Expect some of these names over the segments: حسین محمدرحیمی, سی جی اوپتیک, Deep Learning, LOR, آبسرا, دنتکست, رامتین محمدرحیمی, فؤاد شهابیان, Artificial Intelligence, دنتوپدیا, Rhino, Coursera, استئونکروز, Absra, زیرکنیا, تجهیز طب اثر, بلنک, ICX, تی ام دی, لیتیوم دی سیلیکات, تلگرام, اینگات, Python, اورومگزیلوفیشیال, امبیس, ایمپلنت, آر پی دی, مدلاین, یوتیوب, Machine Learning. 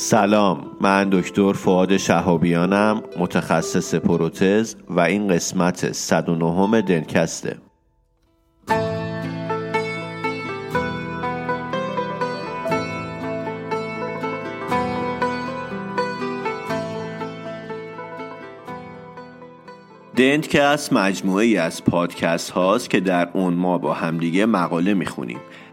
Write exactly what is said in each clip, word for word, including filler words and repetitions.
سلام، من دکتر فؤاد شهابیانم، متخصص پروتز و این قسمت صد و نه دنتکسته. دنتکست مجموعه‌ای از پادکست هاست که در اون ما با همدیگه مقاله میخونیم،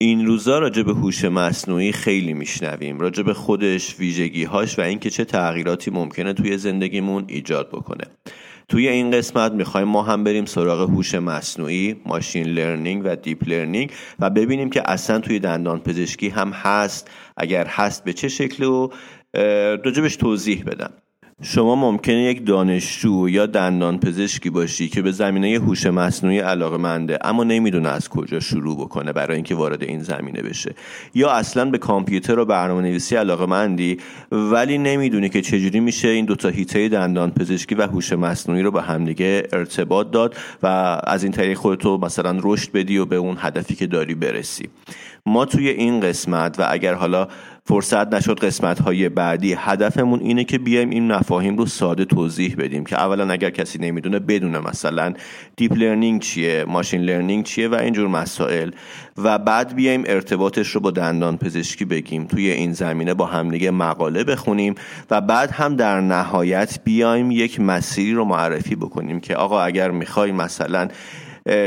این روزا راجع به هوش مصنوعی خیلی میشنویم، راجع به خودش، ویژگی‌هاش و اینکه چه تغییراتی ممکنه توی زندگیمون ایجاد بکنه. توی این قسمت میخوایم ما هم بریم سراغ هوش مصنوعی، ماشین لرنینگ و دیپ لرنینگ و ببینیم که اصلا توی دندان پزشکی هم هست، اگر هست به چه شکل و راجبش توضیح بدم. شما ممکنه یک دانشجو یا دندانپزشکی باشی که به زمینه هوش مصنوعی علاقه‌منده اما نمیدونه از کجا شروع بکنه برای اینکه وارد این زمینه بشه، یا اصلا به کامپیوتر و برنامه‌نویسی علاقه‌مندی ولی نمیدونی که چجوری میشه این دوتا حیطه دندانپزشکی و هوش مصنوعی رو با همدیگه ارتباط داد و از این طریق خودتو مثلا رشد بدی و به اون هدفی که داری برسی. ما توی این قسمت و اگر حالا فرصت نشد قسمت‌های بعدی، هدفمون اینه که بیایم این مفاهیم رو ساده توضیح بدیم که اولا اگر کسی نمیدونه بدونه مثلا دیپ لرنینگ چیه، ماشین لرنینگ چیه و اینجور مسائل، و بعد بیایم ارتباطش رو با دندان پزشکی بگیم، توی این زمینه با هم دیگه مقاله بخونیم و بعد هم در نهایت بیایم یک مسیری رو معرفی بکنیم که آقا اگر می‌خوای مثلا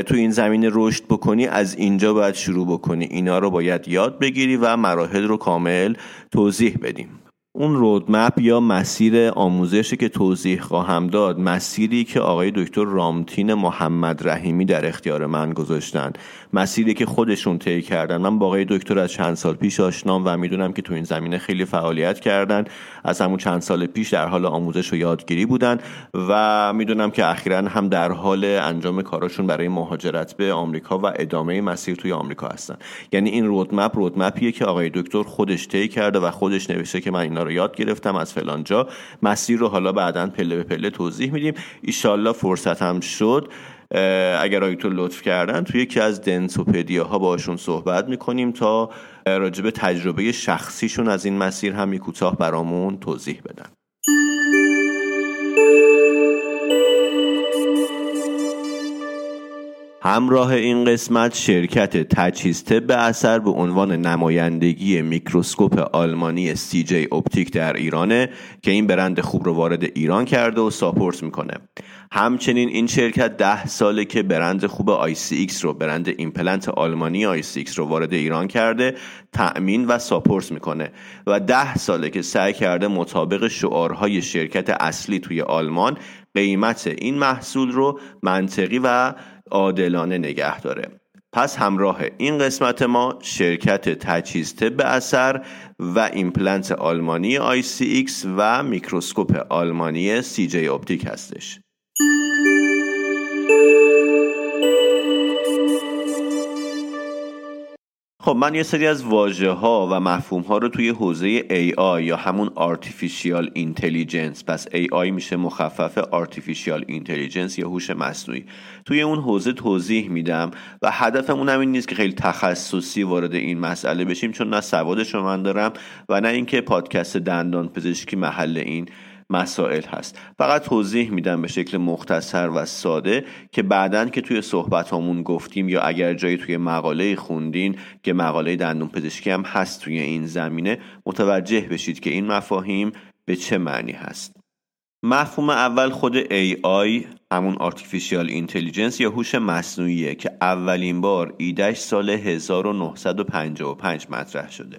تو این زمینه رشد بکنی از اینجا باید شروع بکنی، اینا رو باید یاد بگیری و مراحل رو کامل توضیح بدیم. اون رودمپ یا مسیر آموزشی که توضیح خواهم داد، مسیری که آقای دکتر رامتین محمدرحیمی در اختیار من گذاشتن، مسیری که خودشون طی کردن. من با آقای دکتر از چند سال پیش آشنام و میدونم که تو این زمینه خیلی فعالیت کردن، از همون چند سال پیش در حال آموزش و یادگیری بودن و میدونم که اخیراً هم در حال انجام کاراشون برای مهاجرت به آمریکا و ادامه مسیر توی آمریکا هستن. یعنی این رودمپ رودمپیه که آقای دکتر خودش طی کرده و خودش نوشته که من اینا رو یاد گرفتم از فلان جا، مسیر رو حالا بعداً پله به پله توضیح میدیم. ایشالله فرصت هم شد، اگر آیتو لطف کردن توی یکی از دنتوپدیاها باشون صحبت میکنیم تا راجب تجربه شخصیشون از این مسیر هم یک کوتاه برامون توضیح بدن. همراه این قسمت شرکت تجهیز طب اثر به عنوان نمایندگی میکروسکوپ آلمانی سی جی اوپتیک در ایرانه که این برند خوب رو وارد ایران کرده و ساپورت میکنه. همچنین این شرکت ده ساله که برند خوب آی سی ایکس رو، برند ایمپلنت آلمانی آی سی ایکس رو وارد ایران کرده، تأمین و ساپورت میکنه و ده ساله که سعی کرده مطابق شعارهای شرکت اصلی توی آلمان قیمت این محصول رو منطقی و عادلانه نگه داره. پس همراه این قسمت ما شرکت تجهیز طب اثر و ایمپلنت آلمانی آی سی ایکس و میکروسکوپ آلمانی سی جی اوپتیک هستش. خب من یه سری از واژه ها و مفهوم ها رو توی حوزه ای آی یا همون Artificial Intelligence، پس ای آی میشه مخفف Artificial Intelligence یا هوش مصنوعی، توی اون حوزه توضیح میدم و هدفمون هم این نیست که خیلی تخصصی وارد این مسئله بشیم، چون نه سوادش رو من دارم و نه اینکه پادکست دندان پزشکی محل این مسائل هست. فقط توضیح میدم به شکل مختصر و ساده که بعدن که توی صحبت همون گفتیم، یا اگر جایی توی مقاله خوندین که مقاله دندون پزشکی هم هست توی این زمینه، متوجه بشید که این مفاهیم به چه معنی هست. مفهوم اول خود ای آی، همون Artificial Intelligence یا هوش مصنوعیه که اولین بار ایدهش سال هزار و نهصد و پنجاه و پنج مطرح شده.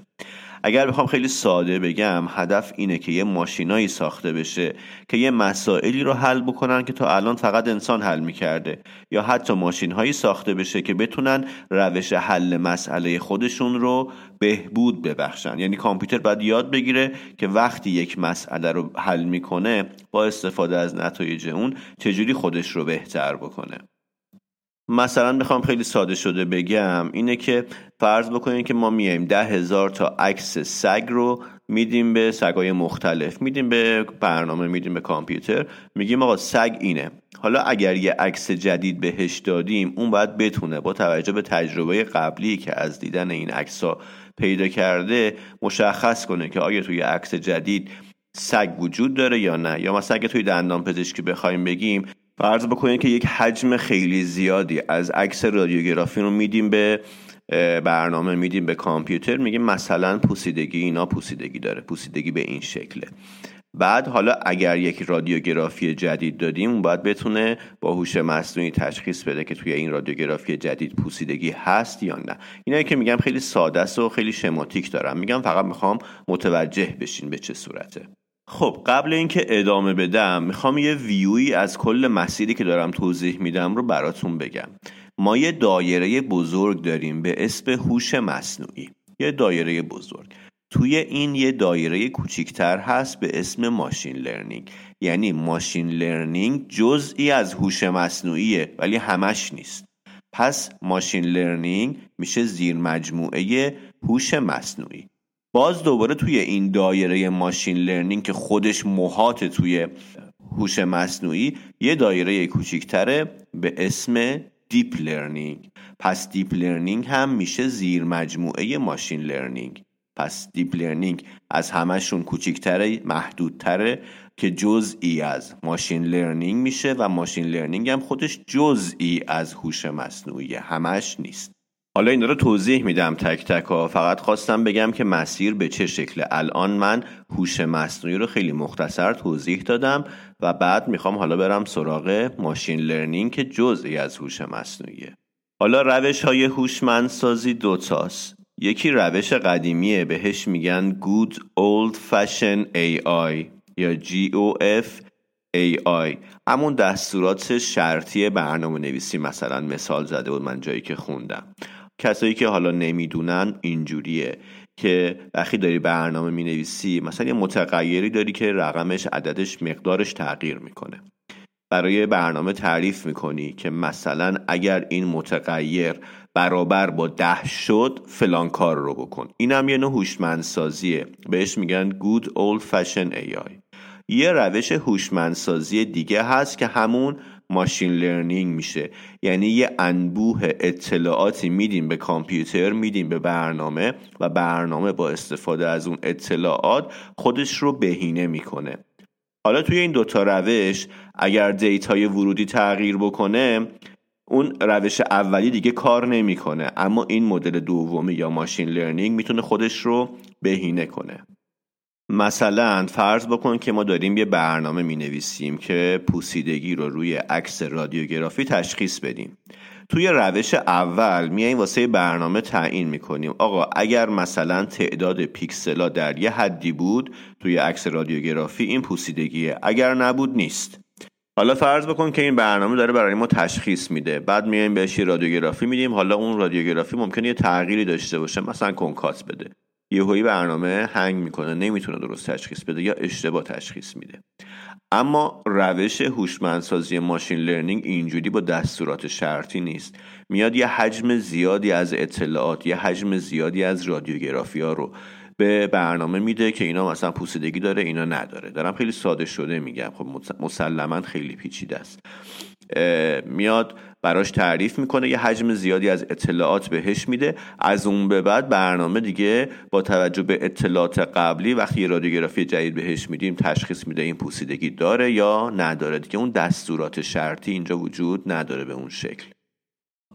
اگر بخوام خیلی ساده بگم، هدف اینه که یه ماشینایی ساخته بشه که یه مسائلی رو حل بکنن که تا الان فقط انسان حل میکرده، یا حتی ماشین‌هایی ساخته بشه که بتونن روش حل مسئله خودشون رو بهبود ببخشن. یعنی کامپیوتر باید یاد بگیره که وقتی یک مسئله رو حل میکنه با استفاده از نتایج اون چجوری خودش رو بهتر بکنه. مثلا بخوام خیلی ساده شده بگم اینه که فرض بکنین که ما میایم ده هزار تا عکس سگ رو میدیم به سگای مختلف، میدیم به برنامه، میدیم به کامپیوتر، میگیم آقا سگ اینه. حالا اگر یه عکس جدید بهش دادیم، اون باید بتونه با توجه به تجربه قبلی که از دیدن این عکس‌ها پیدا کرده مشخص کنه که آیا توی عکس جدید سگ وجود داره یا نه. یا مثلا اگه توی دندان پزشکی بخوایم بگیم، فرض بکنید که یک حجم خیلی زیادی از عکس رادیوگرافی رو میدیم به برنامه، میدیم به کامپیوتر، میگیم مثلا پوسیدگی اینا پوسیدگی داره، پوسیدگی به این شکله. بعد حالا اگر یک رادیوگرافی جدید دادیم، اون باید بتونه با هوش مصنوعی تشخیص بده که توی این رادیوگرافی جدید پوسیدگی هست یا نه. اینایی که میگم خیلی ساده است و خیلی شماتیک دارم میگم، فقط میخوام متوجه بشین به چه صورته. خب قبل اینکه ادامه بدم، میخوام یه ویوی از کل مسیری که دارم توضیح میدم رو براتون بگم. ما یه دایره بزرگ داریم به اسم هوش مصنوعی، یه دایره بزرگ. توی این یه دایره کوچیک‌تر هست به اسم ماشین لرنینگ. یعنی ماشین لرنینگ جزئی از هوش مصنوعیه ولی همش نیست. پس ماشین لرنینگ میشه زیر مجموعه هوش مصنوعی. باز دوباره توی این دایره ماشین لرنینگ که خودش محاط توی هوش مصنوعی، یه دایره کوچیک‌تره به اسم دیپ لرنینگ. پس دیپ لرنینگ هم میشه زیر مجموعه ماشین لرنینگ. پس دیپ لرنینگ از همشون کوچیک‌تره، محدودتره، که جزئی از ماشین لرنینگ میشه و ماشین لرنینگ هم خودش جزئی از هوش مصنوعی، همش نیست. حالا این رو توضیح میدم تک تک ها، فقط خواستم بگم که مسیر به چه شکله. الان من هوش مصنوعی رو خیلی مختصر توضیح دادم و بعد میخوام حالا برم سراغ ماشین لرنینگ که جزئی از هوش مصنوعیه. حالا روش های هوشمندسازی دو تاست. یکی روش قدیمیه، بهش میگن Good Old Fashioned ای آی یا جی او اف ای آی. همون دستورات شرطی برنامه نویسی مثلا مثال زده بود من جایی که خوندم. کسایی که حالا نمیدونن اینجوریه که وقتی داری برنامه می نویسی، مثلا یه متغیری داری که رقمش، عددش، مقدارش تغییر میکنه. برای برنامه تعریف میکنی که مثلا اگر این متغیر برابر با ده شد فلان کار رو بکن. این هم یه نوع هوشمندسازیه، بهش میگن Good Old Fashioned ای آی. یه روش هوشمندسازی دیگه هست که همون ماشین لرنینگ میشه. یعنی یه انبوه اطلاعاتی میدیم به کامپیوتر، میدیم به برنامه و برنامه با استفاده از اون اطلاعات خودش رو بهینه میکنه. حالا توی این دوتا روش اگر دیتای ورودی تغییر بکنه، اون روش اولی دیگه کار نمیکنه، اما این مدل دومی یا ماشین لرنینگ میتونه خودش رو بهینه کنه. مثلا فرض بکن که ما داریم یه برنامه می‌نویسیم که پوسیدگی رو روی عکس رادیوگرافی تشخیص بدیم. توی روش اول میایم واسه برنامه تعیین می‌کنیم آقا اگر مثلا تعداد پیکسلا در یه حدی بود توی عکس رادیوگرافی این پوسیدگیه، اگر نبود نیست. حالا فرض بکن که این برنامه داره برای ما تشخیص میده، بعد میایم بهش رادیوگرافی میدیم. حالا اون رادیوگرافی ممکنه یه تغییری داشته باشه، مثلا کنکاس بده، یهویی برنامه هنگ میکنه، نمیتونه درست تشخیص بده یا اشتباه تشخیص میده. اما روش هوشمندسازی ماشین لرنینگ اینجوری با دستورات شرطی نیست. میاد یه حجم زیادی از اطلاعات، یه حجم زیادی از رادیوگرافی ها رو به برنامه میده که اینا مثلا پوسیدگی داره، اینا نداره. دارم خیلی ساده شده میگم، خب مسلماً خیلی پیچیده است. میاد براش تعریف میکنه، یه حجم زیادی از اطلاعات بهش میده. از اون به بعد برنامه دیگه با توجه به اطلاعات قبلی وقتی یه رادیوگرافی جدید بهش میدیم تشخیص میده این پوسیدگی داره یا نداره دیگه. اون دستورات شرطی اینجا وجود نداره به اون شکل.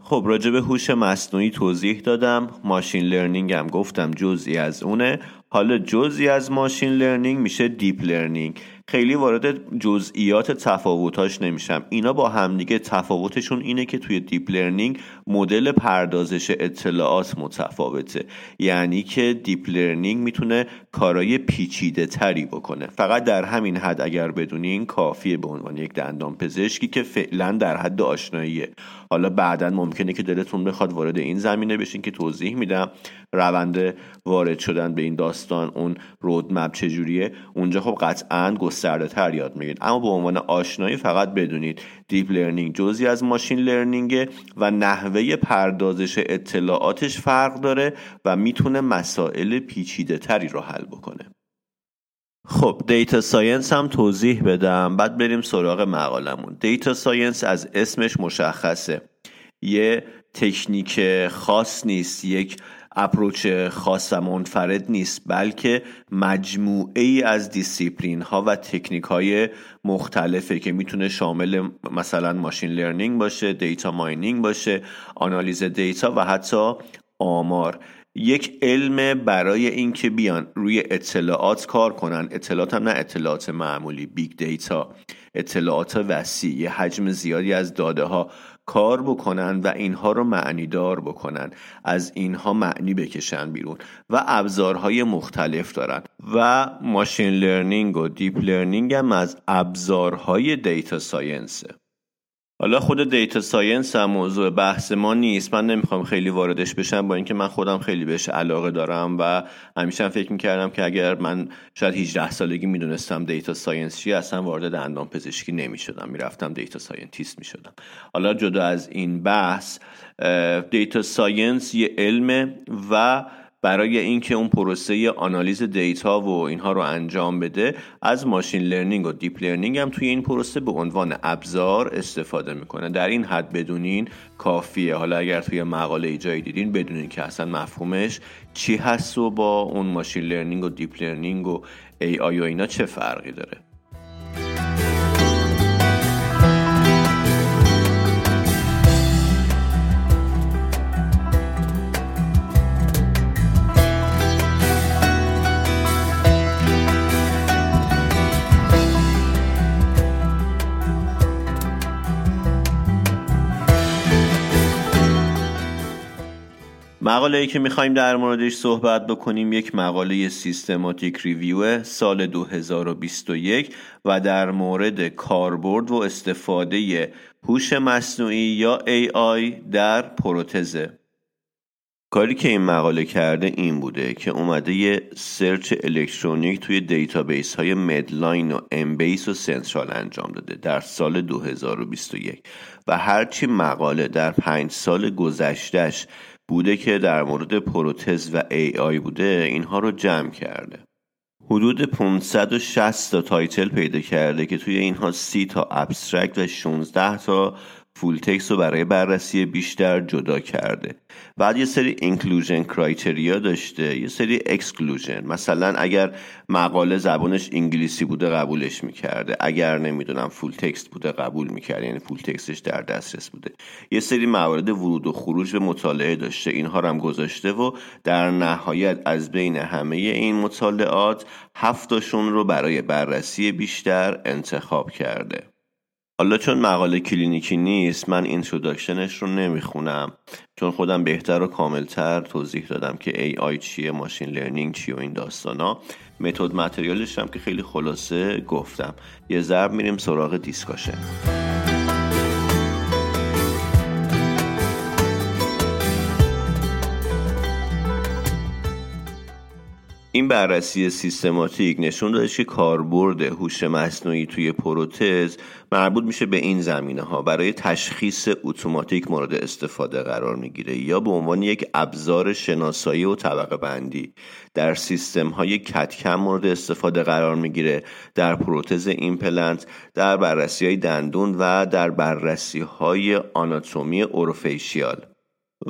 خب راجع به هوش مصنوعی توضیح دادم، ماشین لرنینگ هم گفتم جزئی از اونه. حالا جزئی از ماشین لرنینگ میشه دیپ لرنینگ. خیلی وارد جزئیات تفاوتاش نمیشم. اینا با همدیگه تفاوتشون اینه که توی دیپ لرنینگ مدل پردازش اطلاعات متفاوته، یعنی که دیپ لرنینگ میتونه کارای پیچیده تری بکنه. فقط در همین حد اگر بدونین کافیه به عنوان یک دندان پزشکی که فعلا در حد آشناییه. حالا بعداً ممکنه که دلتون بخواد وارد این زمینه بشین که توضیح میدم روند وارد شدن به این داستان، اون رودمپ چجوریه، اونجا خب قطعاً گسترده تر یاد میگید. اما به عنوان آشنایی فقط بدونید دیپ لرنینگ جزئی از ماشین لرنینگه و نحوه پردازش اطلاعاتش فرق داره و میتونه مسائل پیچیده تری رو حل بکنه. خب دیتا ساینس هم توضیح بدم بعد بریم سراغ مقالمون. دیتا ساینس از اسمش مشخصه، یه تکنیک خاص نیست، یک اپروچ خاص و منفرد نیست، بلکه مجموعه ای از دیسیپلین ها و تکنیک های مختلفه که میتونه شامل مثلا ماشین لرنینگ باشه، دیتا ماینینگ باشه، آنالیز دیتا و حتی آمار. یک علم برای این که بیان روی اطلاعات کار کنن، اطلاعات هم نه اطلاعات معمولی، بیگ دیتا، اطلاعات وسیع، یه حجم زیادی از داده ها کار بکنن و اینها رو معنی دار بکنن، از اینها معنی بکشن بیرون و ابزارهای مختلف دارن و ماشین لرنینگ و دیپ لرنینگ هم از ابزارهای دیتا ساینسه. حالا خود دیتا ساینس هم موضوع بحث ما نیست، من نمیخوام خیلی واردش بشم با اینکه من خودم خیلی بهش علاقه دارم و همیشه فکر میکردم که اگر من شاید هجده سالگی میدونستم دیتا ساینس چیه اصلا وارد دندان پزشکی نمیشدم، میرفتم دیتا ساینتیست میشدم. حالا جدا از این بحث، دیتا ساینس یه علمه و برای اینکه اون پروسه آنالیز دیتا و اینها رو انجام بده از ماشین لرنینگ و دیپ لرنینگ هم توی این پروسه به عنوان ابزار استفاده میکنه. در این حد بدونین کافیه. حالا اگر توی مقاله جایی دیدین بدونین که اصلا مفهومش چی هست و با اون ماشین لرنینگ و دیپ لرنینگ و ای آی و اینا چه فرقی داره. مقاله‌ای که می‌خوایم در موردش صحبت بکنیم یک مقاله سیستماتیک ریویو سال دو هزار و بیست و یک و در مورد کاربرد و استفاده هوش مصنوعی یا ای آی در پروتزه. کاری که این مقاله کرده این بوده که اومده یه سرچ الکترونیک توی دیتابیس های مدلاین و امبیس و سنترال انجام داده در سال دو هزار و بیست و یک و هرچی مقاله در پنج سال گذشتهش بوده که در مورد پروتز و ای آی بوده اینها رو جمع کرده. حدود پانصد و شصت تا تایتل پیدا کرده که توی اینها سی تا ابسترکت و شانزده تا فول تکست رو برای بررسی بیشتر جدا کرده. بعد یه سری اینکلوژن کرایتریا داشته، یه سری اکسکلوژن. مثلا اگر مقاله زبانش انگلیسی بوده قبولش میکرده، اگر نمیدونم فول تکست بوده قبول میکرده، یعنی فول تکستش در دسترس بوده. یه سری موارد ورود و خروج به مطالعه داشته، اینها رو هم گذاشته و در نهایت از بین همه این مطالعات هفت تاشون رو برای بررسی بیشتر انتخاب کرده. حالا چون مقاله کلینیکی نیست من اینتروداکشنش رو نمیخونم، چون خودم بهتر و کاملتر توضیح دادم که ای آی چیه، ماشین لرنینگ چیه و این داستانا. متد متریالش هم که خیلی خلاصه گفتم. یه ضرب میریم سراغ دیسکاشن. این بررسی سیستماتیک نشون داده که کاربرد هوش مصنوعی توی پروتز مربوط میشه به این زمینه ها، برای تشخیص اتوماتیک مورد استفاده قرار میگیره یا به عنوان یک ابزار شناسایی و طبقه بندی در سیستم های کتکم مورد استفاده قرار میگیره، در پروتز ایمپلنت، در بررسی های دندون و در بررسی های آناتومی اوروفیشیال.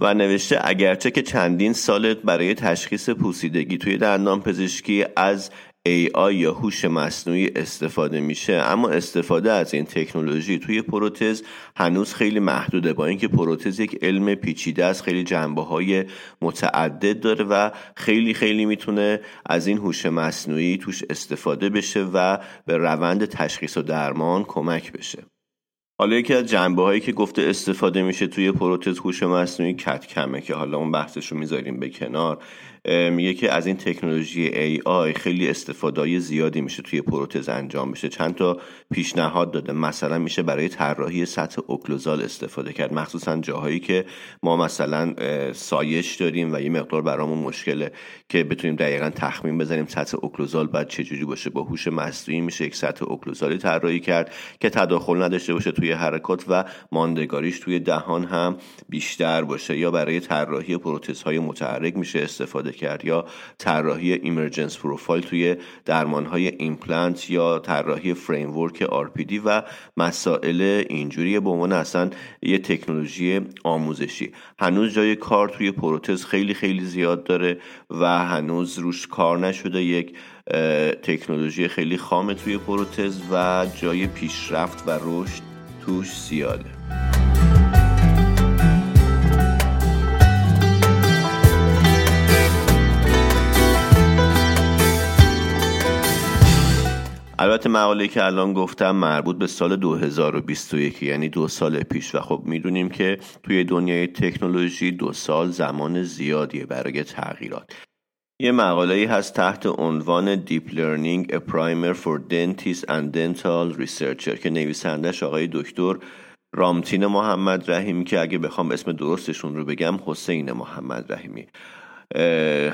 و نوشته اگرچه که چندین سالت برای تشخیص پوسیدگی توی دندان پزشکی از ای آی یا هوش مصنوعی استفاده میشه، اما استفاده از این تکنولوژی توی پروتز هنوز خیلی محدوده، با اینکه پروتز یک علم پیچیده است، خیلی جنبه‌های متعدد داره و خیلی خیلی میتونه از این هوش مصنوعی توش استفاده بشه و به روند تشخیص و درمان کمک بشه. حالا یکی از جنبه‌هایی که گفته استفاده میشه توی پروتز هوش مصنوعی کت کمه که حالا اون بحثشو میذاریم به کنار. میگه که از این تکنولوژی ای آی خیلی استفاده‌های زیادی میشه توی پروتز انجام بشه. چند تا پیشنهاد داده، مثلا میشه برای طراحی سطح اوکلوزال استفاده کرد، مخصوصا جاهایی که ما مثلا سایش داریم و یه مقدار برامون مشکله که بتونیم دقیقاً تخمین بزنیم سطح اوکلوزال بعد چه جوری باشه. با هوش مصنوعی میشه یک سطح اوکلوزالی طراحی کرد که تداخل نداشته باشه توی حرکات و ماندگاریش توی دهان هم بیشتر باشه. یا برای طراحی پروتزهای متحرک میشه استفاده کرد، یا طراحی ایمرجنس پروفایل توی درمانهای ایمپلنت، یا طراحی فریم ورک آر پی دی و مسائل اینجوری. به عنوان اصلا یه تکنولوژی آموزشی هنوز جای کار توی پروتز خیلی خیلی زیاد داره و هنوز روش کار نشده. یک تکنولوژی خیلی خامه توی پروتز و جای پیشرفت و رشد توش زیاده. البته مقاله‌ای که الان گفتم مربوط به سال دو هزار و بیست و یک، یعنی دو سال پیش، و خب میدونیم که توی دنیای تکنولوژی دو سال زمان زیادیه برای تغییرات. یه مقاله‌ای هست تحت عنوان Deep Learning A Primer for Dentists and Dental Researcher که نویسندش آقای دکتر رامتین محمدرحیمی که اگه بخوام اسم درستشون رو بگم حسین محمدرحیمی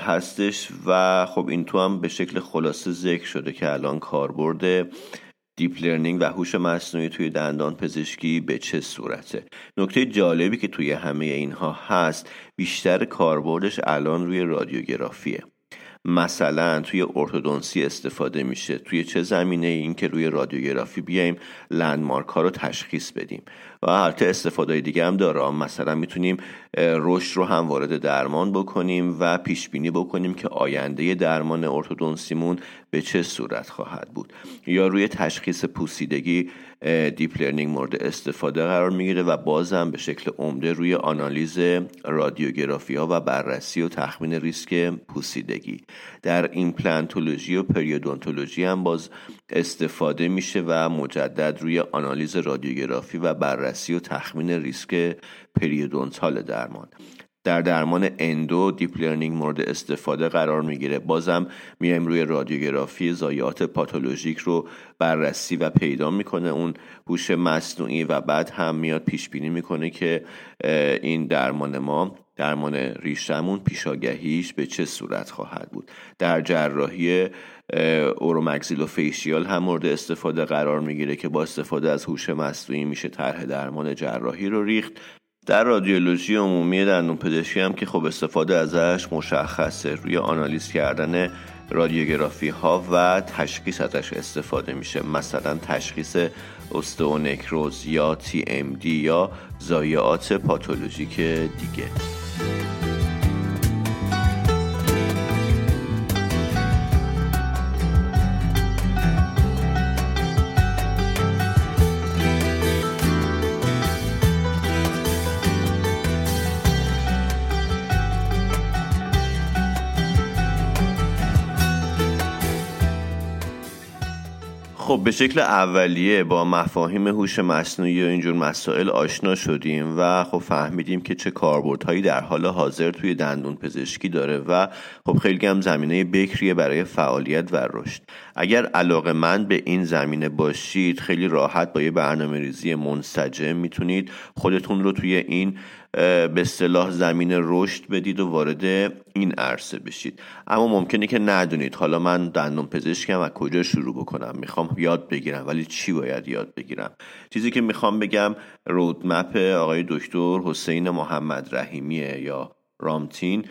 هستش. و خب این تو هم به شکل خلاصه ذکر شده که الان کاربرد دیپ لرنینگ و هوش مصنوعی توی دندان پزشکی به چه صورته. نکته جالبی که توی همه اینها هست بیشتر کاربردش الان روی رادیوگرافیه. مثلا توی ارتودونسی استفاده میشه. توی چه زمینه؟ این که روی رادیوگرافی بیایم لندمارک ها رو تشخیص بدیم. و البته استفاده دیگه هم داره، مثلا میتونیم رشد رو هم وارد درمان بکنیم و پیش بینی بکنیم که آینده درمان ارتودونسیمون به چه صورت خواهد بود. یا روی تشخیص پوسیدگی دیپ لرنینگ مورد استفاده قرار میگیره و بازم به شکل عمده روی آنالیز رادیوگرافی ها و بررسی و تخمین ریسک پوسیدگی. در ایمپلانتولوژی و پریودونتولوژی هم باز استفاده میشه و مجدد روی آنالیز رادیوگرافی و بررسی و تخمین ریسک پریودونتال درمان. در درمان اندو دیپ لرنینگ مورد استفاده قرار میگیره، بازم میایم روی رادیوگرافی ضایعات پاتولوژیک رو بررسی و پیدا میکنه اون هوش مصنوعی و بعد هم میاد پیش بینی میکنه که این درمان ما، درمان ریشمون، پیشاگهیش به چه صورت خواهد بود. در جراحی اورومگزیلوفیشیال هم مورد استفاده قرار میگیره که با استفاده از هوش مصنوعی میشه طرح درمان جراحی رو ریخت. در رادیولوژی عمومی دندانپزشکی هم که خب استفاده ازش مشخصه، روی آنالیز کردن رادیوگرافی ها و تشخیص ازش استفاده میشه، مثلا تشخیص استئونکروز یا تی ام دی یا ضایعات پاتولوژیک دیگه. خب به شکل اولیه با مفاهیم هوش مصنوعی و اینجور مسائل آشنا شدیم و خب فهمیدیم که چه کاربردهایی در حال حاضر توی دندون پزشکی داره و خب خیلی هم زمینه بکریه برای فعالیت و رشد. اگر علاقه‌مند به این زمینه باشید خیلی راحت با یه برنامه‌ریزی منسجم میتونید خودتون رو توی این به اصطلاح زمینه رشد بدید و وارد این عرصه بشید. اما ممکنه که ندونید حالا من دندون پزشکم و کجا شروع بکنم، میخوام یاد بگیرم ولی چی باید یاد بگیرم. چیزی که میخوام بگم رودمپ آقای دکتر حسین محمدرحیمیه یا رامتین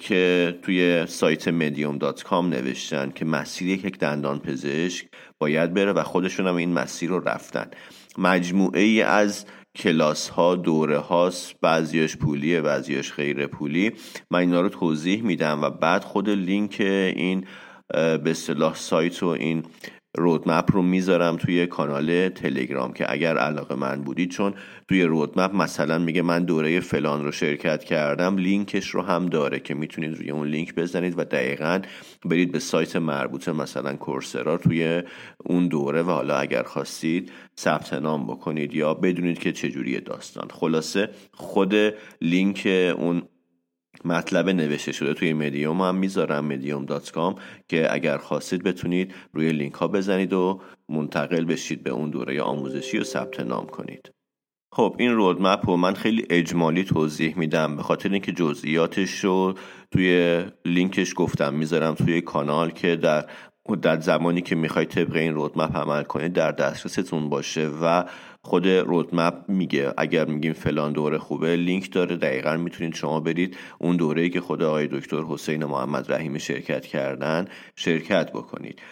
که توی سایت میدیوم دات کام نوشتن که مسیر یک دندان پزشک باید بره و خودشون هم این مسیر رو رفتن. مجموعه ای از کلاس ها، دوره هاست، بعضیش پولیه بعضیش غیر پولی. من اینا رو توضیح میدم و بعد خود لینک این به اصطلاح سایت و این رودمپ رو میذارم توی کانال تلگرام که اگر علاقه من بودید، چون توی رودمپ مثلا میگه من دوره فلان رو شرکت کردم، لینکش رو هم داره که میتونید روی اون لینک بزنید و دقیقاً برید به سایت مربوطه مثلا کورسرا توی اون دوره و حالا اگر خواستید ثبت نام بکنید یا بدونید که چجوری داستان. خلاصه خود لینک اون مطلب نوشته شده توی میدیوم هم میذارم، میدیوم دات کام، که اگر خواستید بتونید روی لینک ها بزنید و منتقل بشید به اون دوره آموزشی و ثبت نام کنید. خب این رودمپ رو من خیلی اجمالی توضیح میدم به خاطر اینکه جزئیاتش رو توی لینکش گفتم میذارم توی کانال که در در زمانی که میخواید طبق این رودمپ عمل کنید در دسترستون باشه. و خود رودمپ میگه اگر میگیم فلان دوره خوبه، لینک داره، دقیقاً میتونید شما برید اون دوره‌ای که خود آقای دکتر حسین محمدرحیمی شرکت کردن شرکت بکنید.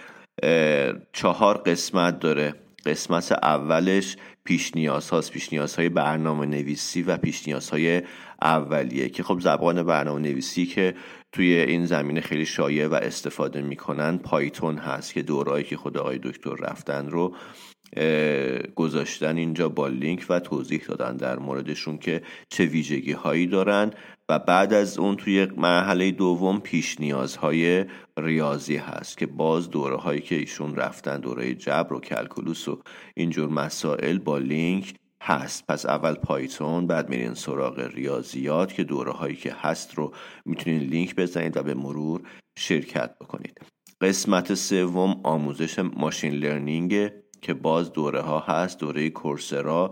چهار قسمت داره. قسمت اولش پیش نیازهاست، پیش نیازهای برنامه نویسی و پیش نیازهای اولیه که خب زبان برنامه نویسی که توی این زمینه خیلی شایع و استفاده میکنن پایتون هست که دوره‌ای که خود آقای دکتر رفتن رو گذاشتن اینجا با لینک و توضیح دادن در موردشون که چه ویژگی هایی دارن. و بعد از اون توی مرحله دوم پیش نیازهای ریاضی هست که باز دوره هایی که ایشون رفتن، دوره جبر و کلکولوس و اینجور مسائل، با لینک هست. پس اول پایتون، بعد میرین سراغ ریاضیات که دوره هایی که هست رو میتونین لینک بزنید و به مرور شرکت بکنید. قسمت سوم آموزش ماشین لرنینگ که باز دوره ها هست، دوره کورسرا.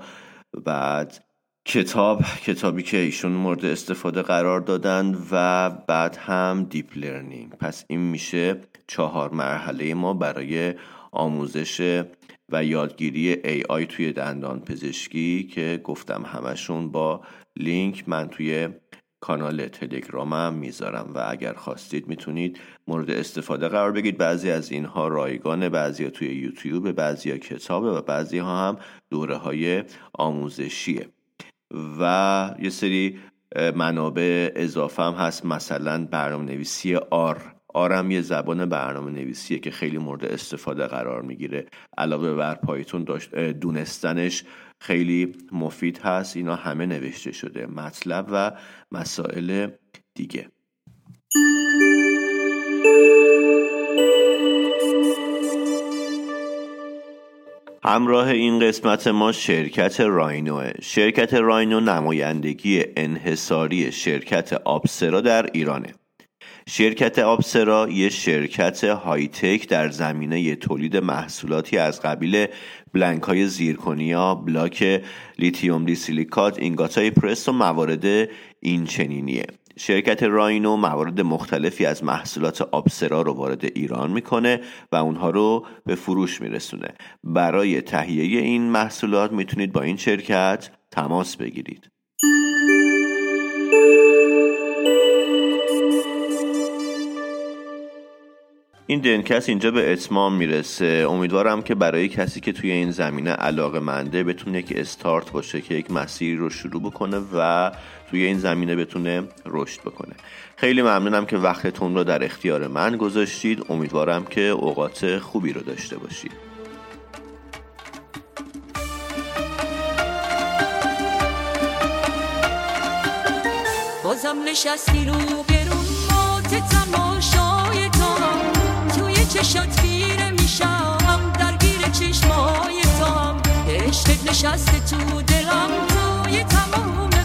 بعد کتاب، کتابی که ایشون مورد استفاده قرار دادن، و بعد هم دیپ لرنینگ. پس این میشه چهار مرحله ما برای آموزش و یادگیری ای آی توی دندان پزشکی که گفتم همشون با لینک من توی کانال تلگرامم میذارم و اگر خواستید میتونید مورد استفاده قرار بگید. بعضی از اینها رایگانه، بعضی توی یوتیوب، بعضی کتابه و بعضی ها هم دوره های آموزشیه. و یه سری منابع اضافه هم هست، مثلا برنامه نویسی آر. آر هم یه زبان برنامه نویسیه که خیلی مورد استفاده قرار میگیره، علاوه بر پایتون دونستنش خیلی مفید هست. اینا همه نوشته شده مطلب و مسائل دیگه. همراه این قسمت ما شرکت راینوه. شرکت راینو نمایندگی انحصاری شرکت آبسرا در ایرانه. شرکت آبسرا یه شرکت های تک در زمینه تولید محصولاتی از قبیل بلنک های زیرکنیا، بلاک لیتیوم دی سیلیکات، اینگات های پرس و موارد این چنینیه. شرکت راینو موارد مختلفی از محصولات آبسرا رو وارد ایران میکنه و اونها رو به فروش میرسونه. برای تهیه این محصولات میتونید با این شرکت تماس بگیرید. این دنتکست اینجا به اتمام میرسه. امیدوارم که برای کسی که توی این زمینه علاقه‌منده بتونه یک استارت باشه که یک مسیر رو شروع بکنه و توی این زمینه بتونه رشد بکنه. خیلی ممنونم که وقتتون رو در اختیار من گذاشتید. امیدوارم که اوقات خوبی رو داشته باشید. بازم نشستی رو برون ما تماشای تو، توی چشات پیره میشم، درگیر چشمای تو هم، عشقت نشسته تو دلم، توی تمام